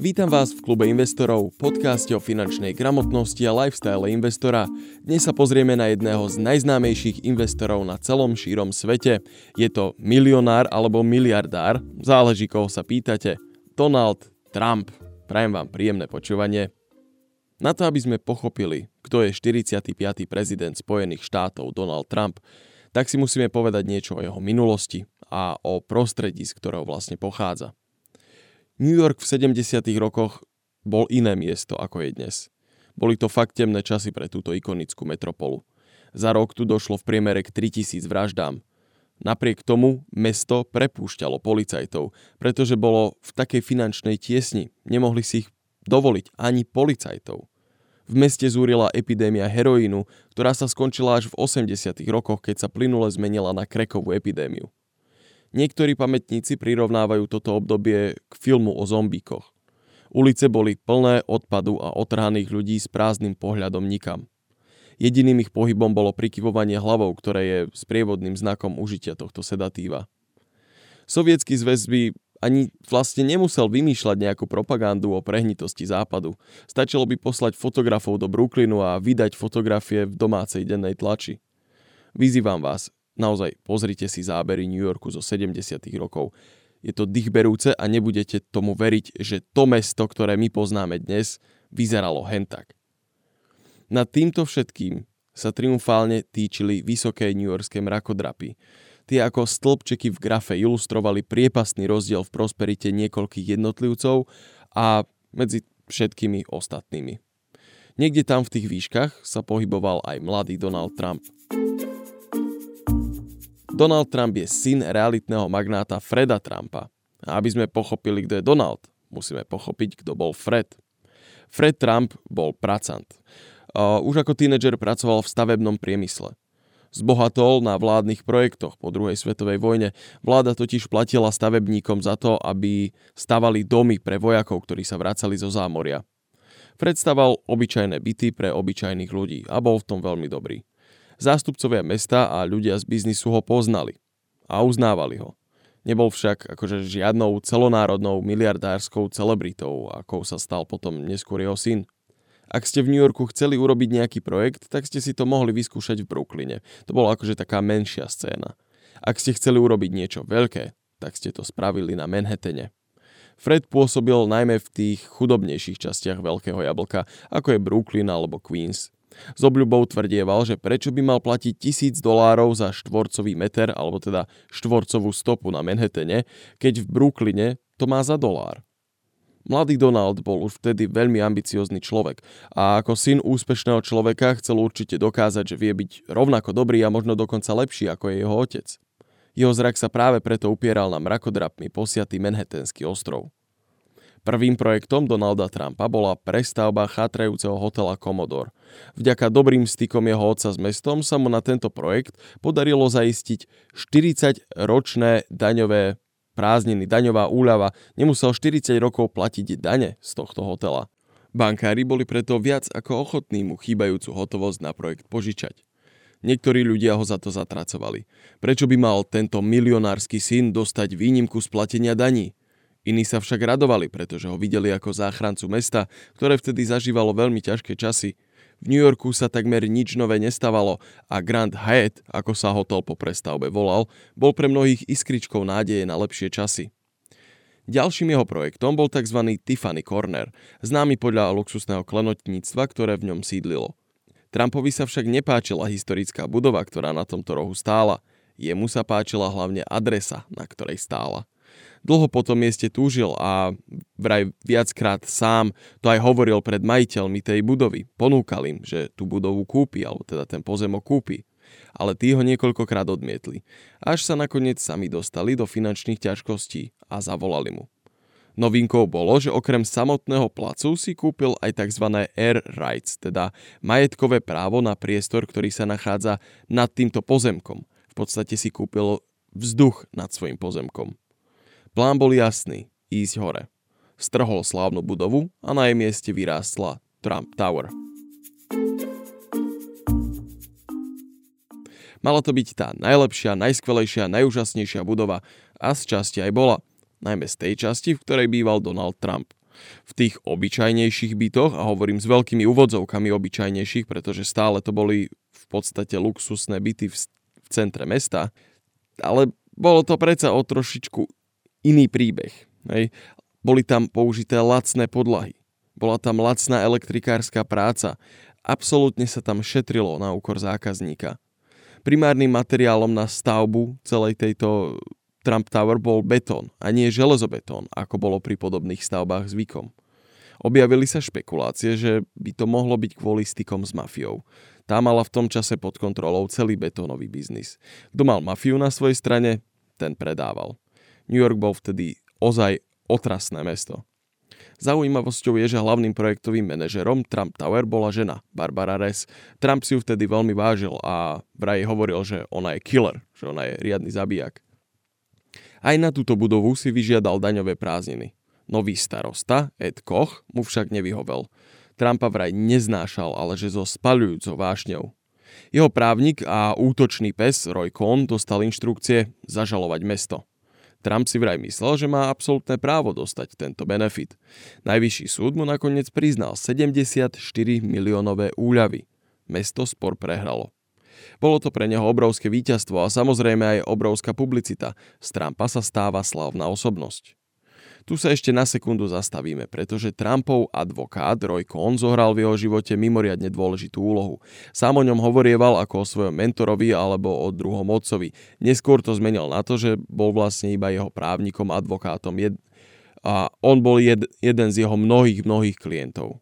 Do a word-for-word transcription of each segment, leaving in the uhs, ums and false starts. Vítam vás v klube investorov, podcaste o finančnej gramotnosti a lifestyle investora. Dnes sa pozrieme na jedného z najznámejších investorov na celom šírom svete. Je to milionár alebo miliardár, záleží koho sa pýtate. Donald Trump. Prajem vám príjemné počúvanie. Na to, aby sme pochopili, kto je štyridsiaty piaty prezident Spojených štátov Donald Trump, tak si musíme povedať niečo o jeho minulosti a o prostredí, z ktorého vlastne pochádza. New York v sedemdesiatych rokoch bol iné miesto, ako je dnes. Boli to fakt temné časy pre túto ikonickú metropolu. Za rok tu došlo v priemere k tritisíc vraždám. Napriek tomu mesto prepúšťalo policajtov, pretože bolo v takej finančnej tiesni. Nemohli si ich dovoliť ani policajtov. V meste zúrila epidémia heroínu, ktorá sa skončila až v osemdesiatych rokoch, keď sa plynule zmenila na crackovú epidémiu. Niektorí pamätníci prirovnávajú toto obdobie k filmu o zombíkoch. Ulice boli plné odpadu a otrhaných ľudí s prázdnym pohľadom nikam. Jediným ich pohybom bolo prikyvovanie hlavou, ktoré je sprievodným znakom užitia tohto sedatíva. Sovietsky zväz by ani vlastne nemusel vymýšľať nejakú propagandu o prehnitosti západu. Stačilo by poslať fotografov do Brooklynu a vydať fotografie v domácej dennej tlači. Vyzývam vás, naozaj, pozrite si zábery New Yorku zo sedemdesiatych rokov. Je to dýchberúce a nebudete tomu veriť, že to mesto, ktoré my poznáme dnes, vyzeralo hentak. Nad týmto všetkým sa triumfálne týčili vysoké newyorské mrakodrapy. Tie ako stĺpčeky v grafe ilustrovali priepastný rozdiel v prosperite niekoľkých jednotlivcov a medzi všetkými ostatnými. Niekde tam v tých výškach sa pohyboval aj mladý Donald Trump. Donald Trump je syn realitného magnáta Freda Trumpa. A aby sme pochopili, kto je Donald, musíme pochopiť, kto bol Fred. Fred Trump bol pracant. Už ako tínedžer pracoval v stavebnom priemysle. Zbohatol na vládnych projektoch po druhej svetovej vojne. Vláda totiž platila stavebníkom za to, aby stavali domy pre vojakov, ktorí sa vracali zo zámoria. Fred staval obyčajné byty pre obyčajných ľudí a bol v tom veľmi dobrý. Zástupcovia mesta a ľudia z biznisu ho poznali a uznávali ho. Nebol však akože žiadnou celonárodnou miliardárskou celebritou, akou sa stal potom neskôr jeho syn. Ak ste v New Yorku chceli urobiť nejaký projekt, tak ste si to mohli vyskúšať v Brooklyne. To bola akože taká menšia scéna. Ak ste chceli urobiť niečo veľké, tak ste to spravili na Manhattane. Fred pôsobil najmä v tých chudobnejších častiach Veľkého jablka, ako je Brooklyn alebo Queens. S obľubou tvrdieval, že prečo by mal platiť tisíc dolárov za štvorcový meter, alebo teda štvorcovú stopu na Manhattane, keď v Brooklyne to má za dolár. Mladý Donald bol už vtedy veľmi ambiciózny človek a ako syn úspešného človeka chcel určite dokázať, že vie byť rovnako dobrý a možno dokonca lepší ako je jeho otec. Jeho zrak sa práve preto upieral na mrakodrapmi posiatý Manhattanský ostrov. Prvým projektom Donalda Trumpa bola prestavba chátrajúceho hotela Commodore. Vďaka dobrým stykom jeho otca s mestom sa mu na tento projekt podarilo zaistiť štyridsaťročné daňové prázdniny, daňová úľava. Nemusel štyridsať rokov platiť dane z tohto hotela. Bankári boli preto viac ako ochotní mu chýbajúcu hotovosť na projekt požičať. Niektorí ľudia ho za to zatracovali. Prečo by mal tento milionársky syn dostať výnimku z platenia daní? Iní sa však radovali, pretože ho videli ako záchrancu mesta, ktoré vtedy zažívalo veľmi ťažké časy. V New Yorku sa takmer nič nové nestávalo a Grand Hyatt, ako sa hotel po prestavbe volal, bol pre mnohých iskričkou nádeje na lepšie časy. Ďalším jeho projektom bol tzv. Tiffany Corner, známy podľa luxusného klenotníctva, ktoré v ňom sídlilo. Trumpovi sa však nepáčila historická budova, ktorá na tomto rohu stála. Jemu sa páčila hlavne adresa, na ktorej stála. Dlho po tom mieste túžil a vraj viackrát sám to aj hovoril pred majiteľmi tej budovy. Ponúkal im, že tú budovu kúpi, alebo teda ten pozemok kúpi. Ale tí ho niekoľkokrát odmietli. Až sa nakoniec sami dostali do finančných ťažkostí a zavolali mu. Novinkou bolo, že okrem samotného placu si kúpil aj tzv. Air rights, teda majetkové právo na priestor, ktorý sa nachádza nad týmto pozemkom. V podstate si kúpil vzduch nad svojim pozemkom. Plán bol jasný, ísť hore. Strhol slávnu budovu a na jej mieste vyrástla Trump Tower. Mala to byť tá najlepšia, najskvelejšia, najúžasnejšia budova a z časti aj bola, najmä z tej časti, v ktorej býval Donald Trump. v tých obyčajnejších bytoch, a hovorím s veľkými úvodzovkami obyčajnejších, pretože stále to boli v podstate luxusné byty v, v centre mesta, ale bolo to predsa o trošičku iný príbeh. Hej. Boli tam použité lacné podlahy, bola tam lacná elektrikárska práca, absolútne sa tam šetrilo na úkor zákazníka. Primárnym materiálom na stavbu celej tejto Trump Tower bol betón a nie železobetón, ako bolo pri podobných stavbách zvykom. Objavili sa špekulácie, že by to mohlo byť kvôli stykom s mafiou. Tá mala v tom čase pod kontrolou celý betónový biznis. Kto mal mafiu na svojej strane, ten predával. New York bol vtedy ozaj otrasné mesto. Zaujímavosťou je, že hlavným projektovým manažerom Trump Tower bola žena, Barbara Ress. Trump si ju vtedy veľmi vážil a vraj hovoril, že ona je killer, že ona je riadny zabijak. Aj na túto budovu si vyžiadal daňové prázdniny. Nový starosta, Ed Koch, mu však nevyhovel. Trumpa vraj neznášal, ale že so spaľujúcou vášňou. Jeho právnik a útočný pes Roy Cohn dostal inštrukcie zažalovať mesto. Trump si vraj myslel, že má absolútne právo dostať tento benefit. Najvyšší súd mu nakoniec priznal sedemdesiatštyri miliónové úľavy. Mesto spor prehralo. Bolo to pre neho obrovské víťazstvo a samozrejme aj obrovská publicita. Z Trumpa sa stáva slávna osobnosť. Tu sa ešte na sekundu zastavíme, pretože Trumpov advokát Roy Cohn zohral v jeho živote mimoriadne dôležitú úlohu. Sám o ňom hovorieval ako o svojom mentorovi alebo o druhom otcovi. Neskôr to zmenil na to, že bol vlastne iba jeho právnikom, advokátom jed... a on bol jed... jeden z jeho mnohých, mnohých klientov.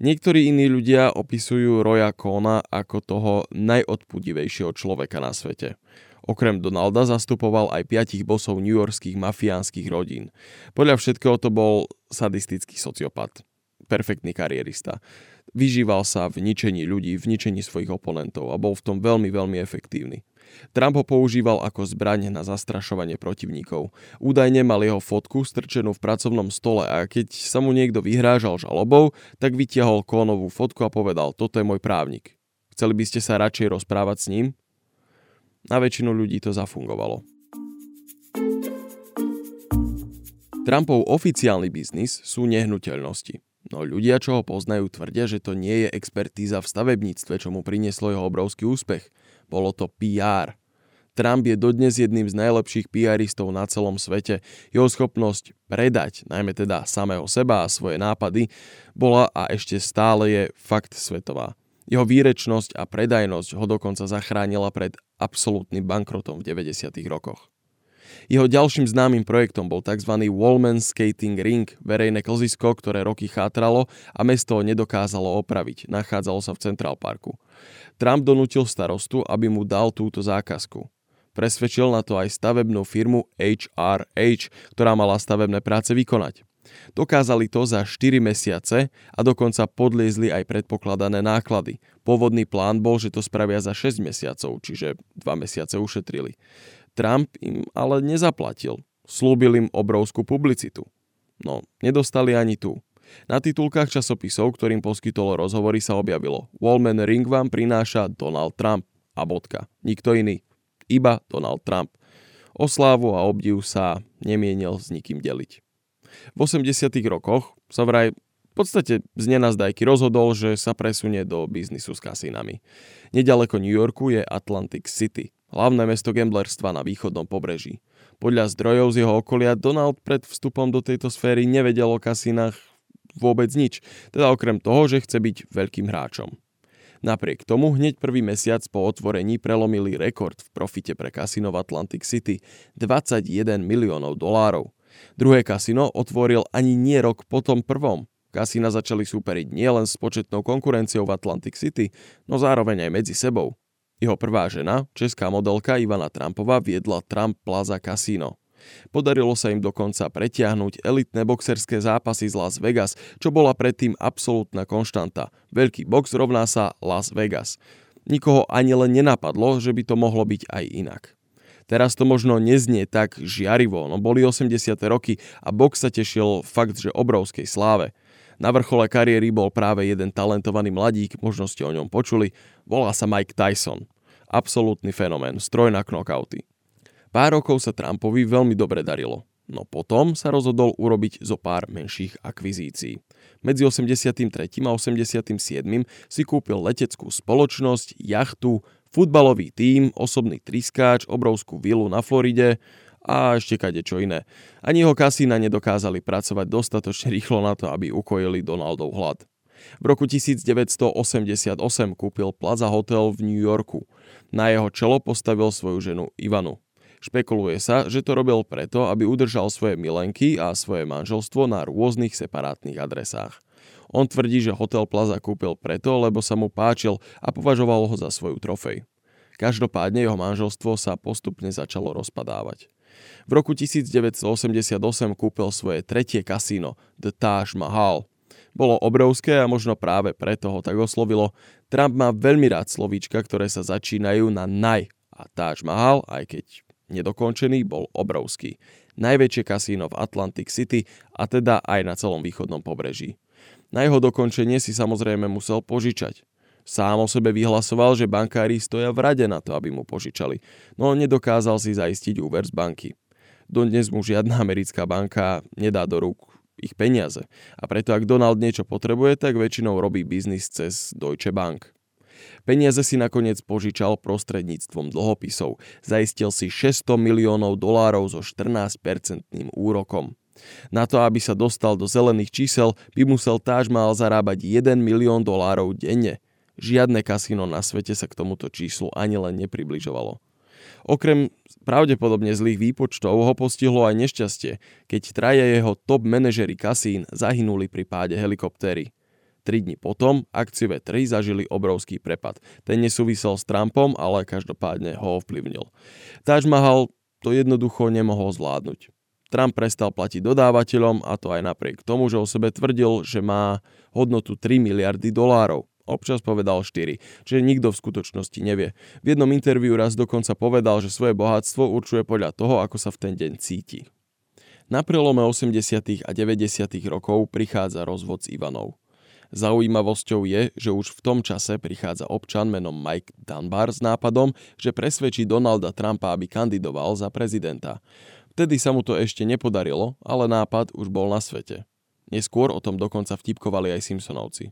Niektorí iní ľudia opisujú Roya Cohna ako toho najodpudivejšieho človeka na svete. Okrem Donalda zastupoval aj piatich bosov newyorských mafiánskych rodín. Podľa všetkého to bol sadistický sociopat, perfektný karierista. Vyžíval sa v ničení ľudí, v ničení svojich oponentov a bol v tom veľmi, veľmi efektívny. Trump ho používal ako zbraň na zastrašovanie protivníkov. Údajne mal jeho fotku strčenú v pracovnom stole a keď sa mu niekto vyhrážal žalobou, tak vytiahol Cohnovú fotku a povedal: toto je môj právnik. Chceli by ste sa radšej rozprávať s ním? Na väčšinu ľudí to zafungovalo. Trumpov oficiálny biznis sú nehnuteľnosti. No ľudia, čo ho poznajú, tvrdia, že to nie je expertíza v stavebníctve, čo mu prinieslo jeho obrovský úspech. Bolo to pé er. Trump je dodnes jedným z najlepších pé eristov na celom svete. Jeho schopnosť predať, najmä teda samého seba a svoje nápady, bola a ešte stále je fakt svetová. Jeho výrečnosť a predajnosť ho dokonca zachránila pred absolútnym bankrotom v deväťdesiatych rokoch. Jeho ďalším známym projektom bol tzv. Wollman Skating Rink, verejné klzisko, ktoré roky chátralo a mesto ho nedokázalo opraviť. Nachádzalo sa v Central Parku. Trump donútil starostu, aby mu dal túto zákazku. Presvedčil na to aj stavebnú firmu há er há, ktorá mala stavebné práce vykonať. Dokázali to za štyri mesiace a dokonca podliezli aj predpokladané náklady. Pôvodný plán bol, že to spravia za šesť mesiacov, čiže dva mesiace ušetrili. Trump im ale nezaplatil. Slúbil im obrovskú publicitu. No, nedostali ani tu. Na titulkách časopisov, ktorým poskytol rozhovory, sa objavilo: Wollman Ring vám prináša Donald Trump a bodka. Nikto iný. Iba Donald Trump. O slávu a obdiv sa nemienil s nikým deliť. V osemdesiatych rokoch sa vraj v podstate z nenazdajky rozhodol, že sa presunie do biznisu s kasínami. Neďaleko New Yorku je Atlantic City, hlavné mesto gamblerstva na východnom pobreží. Podľa zdrojov z jeho okolia Donald pred vstupom do tejto sféry nevedel o kasinách vôbec nič, teda okrem toho, že chce byť veľkým hráčom. Napriek tomu hneď prvý mesiac po otvorení prelomili rekord v profite pre kasino v Atlantic City – dvadsaťjeden miliónov dolárov. Druhé kasino otvoril ani nie rok po tom prvom. Kasína začali súperiť nielen s početnou konkurenciou v Atlantic City, no zároveň aj medzi sebou. Jeho prvá žena, česká modelka Ivana Trumpová, viedla Trump Plaza Casino. Podarilo sa im dokonca pretiahnuť elitné boxerské zápasy z Las Vegas, čo bola predtým absolútna konštanta. Veľký box rovná sa Las Vegas. Nikoho ani len nenapadlo, že by to mohlo byť aj inak. Teraz to možno neznie tak žiarivo, no boli osemdesiate roky a box sa tešil fakt, že obrovskej sláve. Na vrchole kariéry bol práve jeden talentovaný mladík, možno ste o ňom počuli, volá sa Mike Tyson. Absolútny fenomén, stroj na knockouty. Pár rokov sa Trumpovi veľmi dobre darilo. No potom sa rozhodol urobiť zo pár menších akvizícií. Medzi osemdesiattri a osemdesiatsedem si kúpil leteckú spoločnosť, jachtu, futbalový tím, osobný triskáč, obrovskú vilu na Floride a ešte kadečo iné. Ani jeho kasína nedokázali pracovať dostatočne rýchlo na to, aby ukojili Donaldov hlad. V roku devätnásťstoosemdesiatosem kúpil Plaza Hotel v New Yorku. Na jeho čelo postavil svoju ženu Ivanu. Špekuluje sa, že to robil preto, aby udržal svoje milenky a svoje manželstvo na rôznych separátnych adresách. On tvrdí, že hotel Plaza kúpil preto, lebo sa mu páčil a považoval ho za svoju trofej. Každopádne jeho manželstvo sa postupne začalo rozpadávať. V roku devätnásťstoosemdesiatosem kúpil svoje tretie kasíno, The Taj Mahal. Bolo obrovské a možno práve preto ho tak oslovilo. Trump má veľmi rád slovíčka, ktoré sa začínajú na naj a Taj Mahal, aj keď nedokončený, bol obrovský. Najväčšie kasíno v Atlantic City a teda aj na celom východnom pobreží. Na jeho dokončenie si samozrejme musel požičať. Sám o sebe vyhlasoval, že bankári stoja v rade na to, aby mu požičali, no nedokázal si zaistiť úver z banky. Dodnes mu žiadna americká banka nedá do rúk ich peniaze a preto ak Donald niečo potrebuje, tak väčšinou robí biznis cez Deutsche Bank. Peniaze si nakoniec požičal prostredníctvom dlhopisov. Zaistil si šesťsto miliónov dolárov so štrnásťpercentným úrokom. Na to, aby sa dostal do zelených čísel, by musel Taj Mahal zarábať jeden milión dolárov denne. Žiadne kasíno na svete sa k tomuto číslu ani len nepribližovalo. Okrem pravdepodobne zlých výpočtov ho postihlo aj nešťastie, keď traja jeho top manažeri kasín zahynuli pri páde helikoptéry. Tri dni potom akciové trhy zažili obrovský prepad. Ten nesúvisel s Trumpom, ale každopádne ho ovplyvnil. Taj Mahal to jednoducho nemohol zvládnuť. Trump prestal platiť dodávateľom, a to aj napriek tomu, že o sebe tvrdil, že má hodnotu tri miliardy dolárov. Občas povedal štyri, že nikto v skutočnosti nevie. V jednom interviu raz dokonca povedal, že svoje bohatstvo určuje podľa toho, ako sa v ten deň cíti. Na prelome osemdesiatych a deväťdesiatych rokov prichádza rozvod s Ivanou. Zaujímavosťou je, že už v tom čase prichádza občan menom Mike Dunbar s nápadom, že presvedčí Donalda Trumpa, aby kandidoval za prezidenta. Vtedy sa mu to ešte nepodarilo, ale nápad už bol na svete. Neskôr o tom dokonca vtipkovali aj Simpsonovci.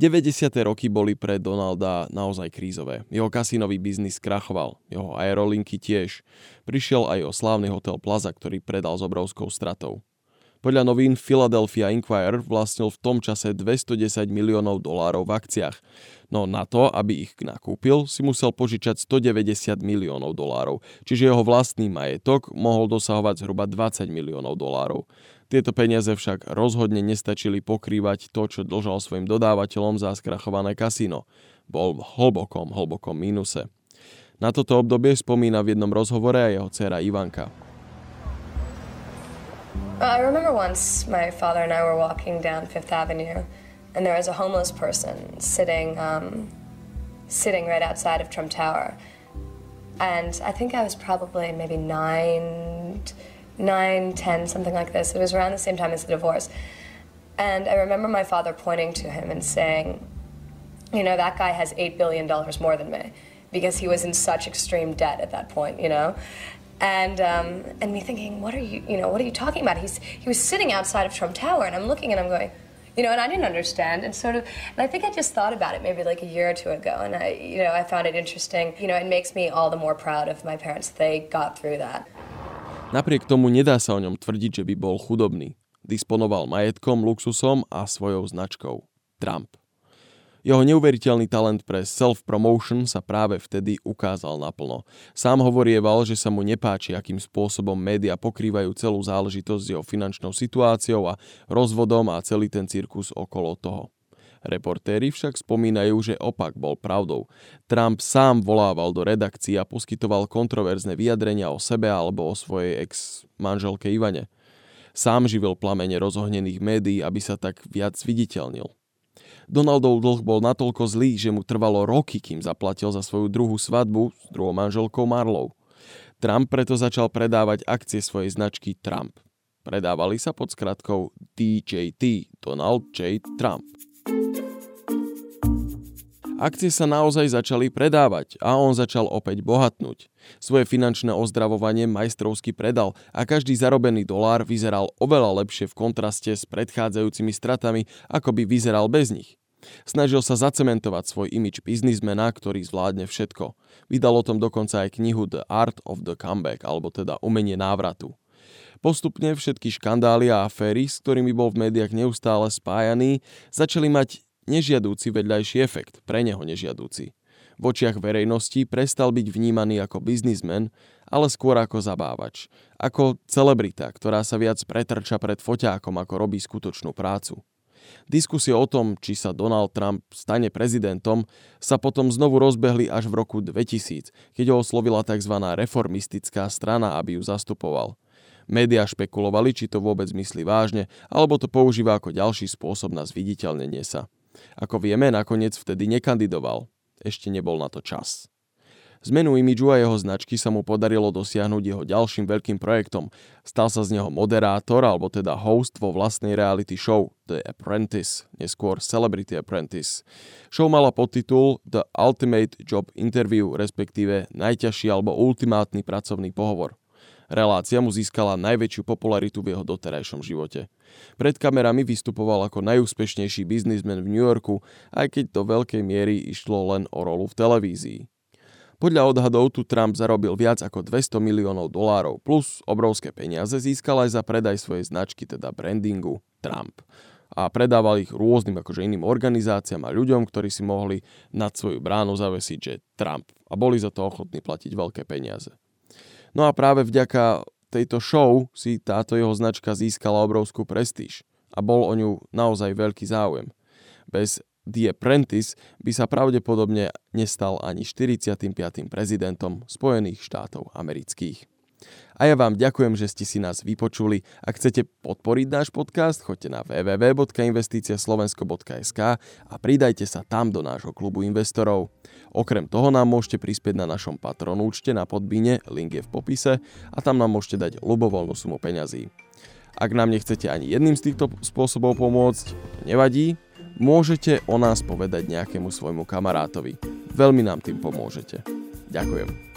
deväťdesiate roky boli pre Donalda naozaj krízové. Jeho kasínový biznis krachoval, jeho aerolinky tiež. Prišiel aj o slávny hotel Plaza, ktorý predal s obrovskou stratou. Podľa novín Philadelphia Inquirer vlastnil v tom čase dvestodesať miliónov dolárov v akciách. No na to, aby ich nakúpil, si musel požičať stodeväťdesiat miliónov dolárov, čiže jeho vlastný majetok mohol dosahovať zhruba dvadsať miliónov dolárov. Tieto peniaze však rozhodne nestačili pokrývať to, čo dlžal svojim dodávateľom za skrachované kasíno. Bol v hlbokom, hlbokom mínuse. Na toto obdobie spomína v jednom rozhovore aj jeho dcéra Ivanka. I remember once my father and I were walking down Fifth Avenue and there was a homeless person sitting um sitting right outside of Trump Tower. And I think I was probably maybe nine, nine, ten, something like this. It was around the same time as the divorce. And I remember my father pointing to him and saying, you know, that guy has eight billion dollars more than me, because he was in such extreme debt at that point, you know. And um, and me thinking, what are you, you know, what are you talking about? He's he was sitting outside of Trump Tower, and I'm looking and I'm going, you know, and I didn't understand, and sort of, and I think I just thought about it maybe like a year or two ago, and I, you know, I found it interesting. You know, it makes me all the more proud of my parents. They got through that. Napriek tomu nedá sa o ňom tvrdiť, že by bol chudobný. Disponoval majetkom, luxusom a svojou značkou. Trump. Jeho neuveriteľný talent pre self-promotion sa práve vtedy ukázal naplno. Sám hovorieval, že sa mu nepáči, akým spôsobom médiá pokrývajú celú záležitosť s jeho finančnou situáciou a rozvodom a celý ten cirkus okolo toho. Reportéri však spomínajú, že opak bol pravdou. Trump sám volával do redakcií a poskytoval kontroverzné vyjadrenia o sebe alebo o svojej ex-manželke Ivane. Sám živil plamene rozohnených médií, aby sa tak viac viditeľnil. Donaldov dlh bol natoľko zlý, že mu trvalo roky, kým zaplatil za svoju druhú svadbu s druhou manželkou Marlou. Trump preto začal predávať akcie svojej značky Trump. Predávali sa pod skratkou dé jé té, Donald J. Trump. Akcie sa naozaj začali predávať a on začal opäť bohatnúť. Svoje finančné ozdravovanie majstrovsky predal a každý zarobený dolár vyzeral oveľa lepšie v kontraste s predchádzajúcimi stratami, ako by vyzeral bez nich. Snažil sa zacementovať svoj imidž biznismena, ktorý zvládne všetko. Vydal o tom dokonca aj knihu The Art of the Comeback, alebo teda Umenie návratu. Postupne všetky škandály a aféry, s ktorými bol v médiách neustále spájaný, začali mať nežiadúci vedľajší efekt, pre neho nežiadúci. V očiach verejnosti prestal byť vnímaný ako biznismen, ale skôr ako zabávač, ako celebrita, ktorá sa viac pretrča pred foťákom, ako robí skutočnú prácu. Diskusie o tom, či sa Donald Trump stane prezidentom, sa potom znovu rozbehli až v roku dvetisíc, keď ho oslovila tzv. Reformistická strana, aby ju zastupoval. Média špekulovali, či to vôbec myslí vážne, alebo to používa ako ďalší spôsob na zviditeľnenie sa. Ako vieme, nakoniec vtedy nekandidoval. Ešte nebol na to čas. Zmenu imidžu a jeho značky sa mu podarilo dosiahnuť jeho ďalším veľkým projektom. Stal sa z neho moderátor, alebo teda host vo vlastnej reality show The Apprentice, neskôr Celebrity Apprentice. Show mala podtitul The Ultimate Job Interview, respektíve najťažší alebo ultimátny pracovný pohovor. Relácia mu získala najväčšiu popularitu v jeho doterajšom živote. Pred kamerami vystupoval ako najúspešnejší biznismen v New Yorku, aj keď do veľkej miery išlo len o rolu v televízii. Podľa odhadov tu Trump zarobil viac ako dvesto miliónov dolárov, plus obrovské peniaze získal aj za predaj svojej značky, teda brandingu Trump. A predával ich rôznym akože iným organizáciám a ľuďom, ktorí si mohli nad svoju bránu zavesiť, že Trump, a boli za to ochotní platiť veľké peniaze. No a práve vďaka tejto show si táto jeho značka získala obrovskú prestíž a bol o ňu naozaj veľký záujem. Bez The Apprentice by sa pravdepodobne nestal ani štyridsiatym piatym prezidentom Spojených štátov amerických. A ja vám ďakujem, že ste si nás vypočuli. Ak chcete podporiť náš podcast, choďte na w w w bodka investiciaslovensko bodka es ka a pridajte sa tam do nášho klubu investorov. Okrem toho nám môžete prispieť na našom Patreon účte na Podbíne, link je v popise, a tam nám môžete dať ľubovoľnú sumu peňazí. Ak nám nechcete ani jedným z týchto spôsobov pomôcť, nevadí, môžete o nás povedať nejakému svojmu kamarátovi. Veľmi nám tým pomôžete. Ďakujem.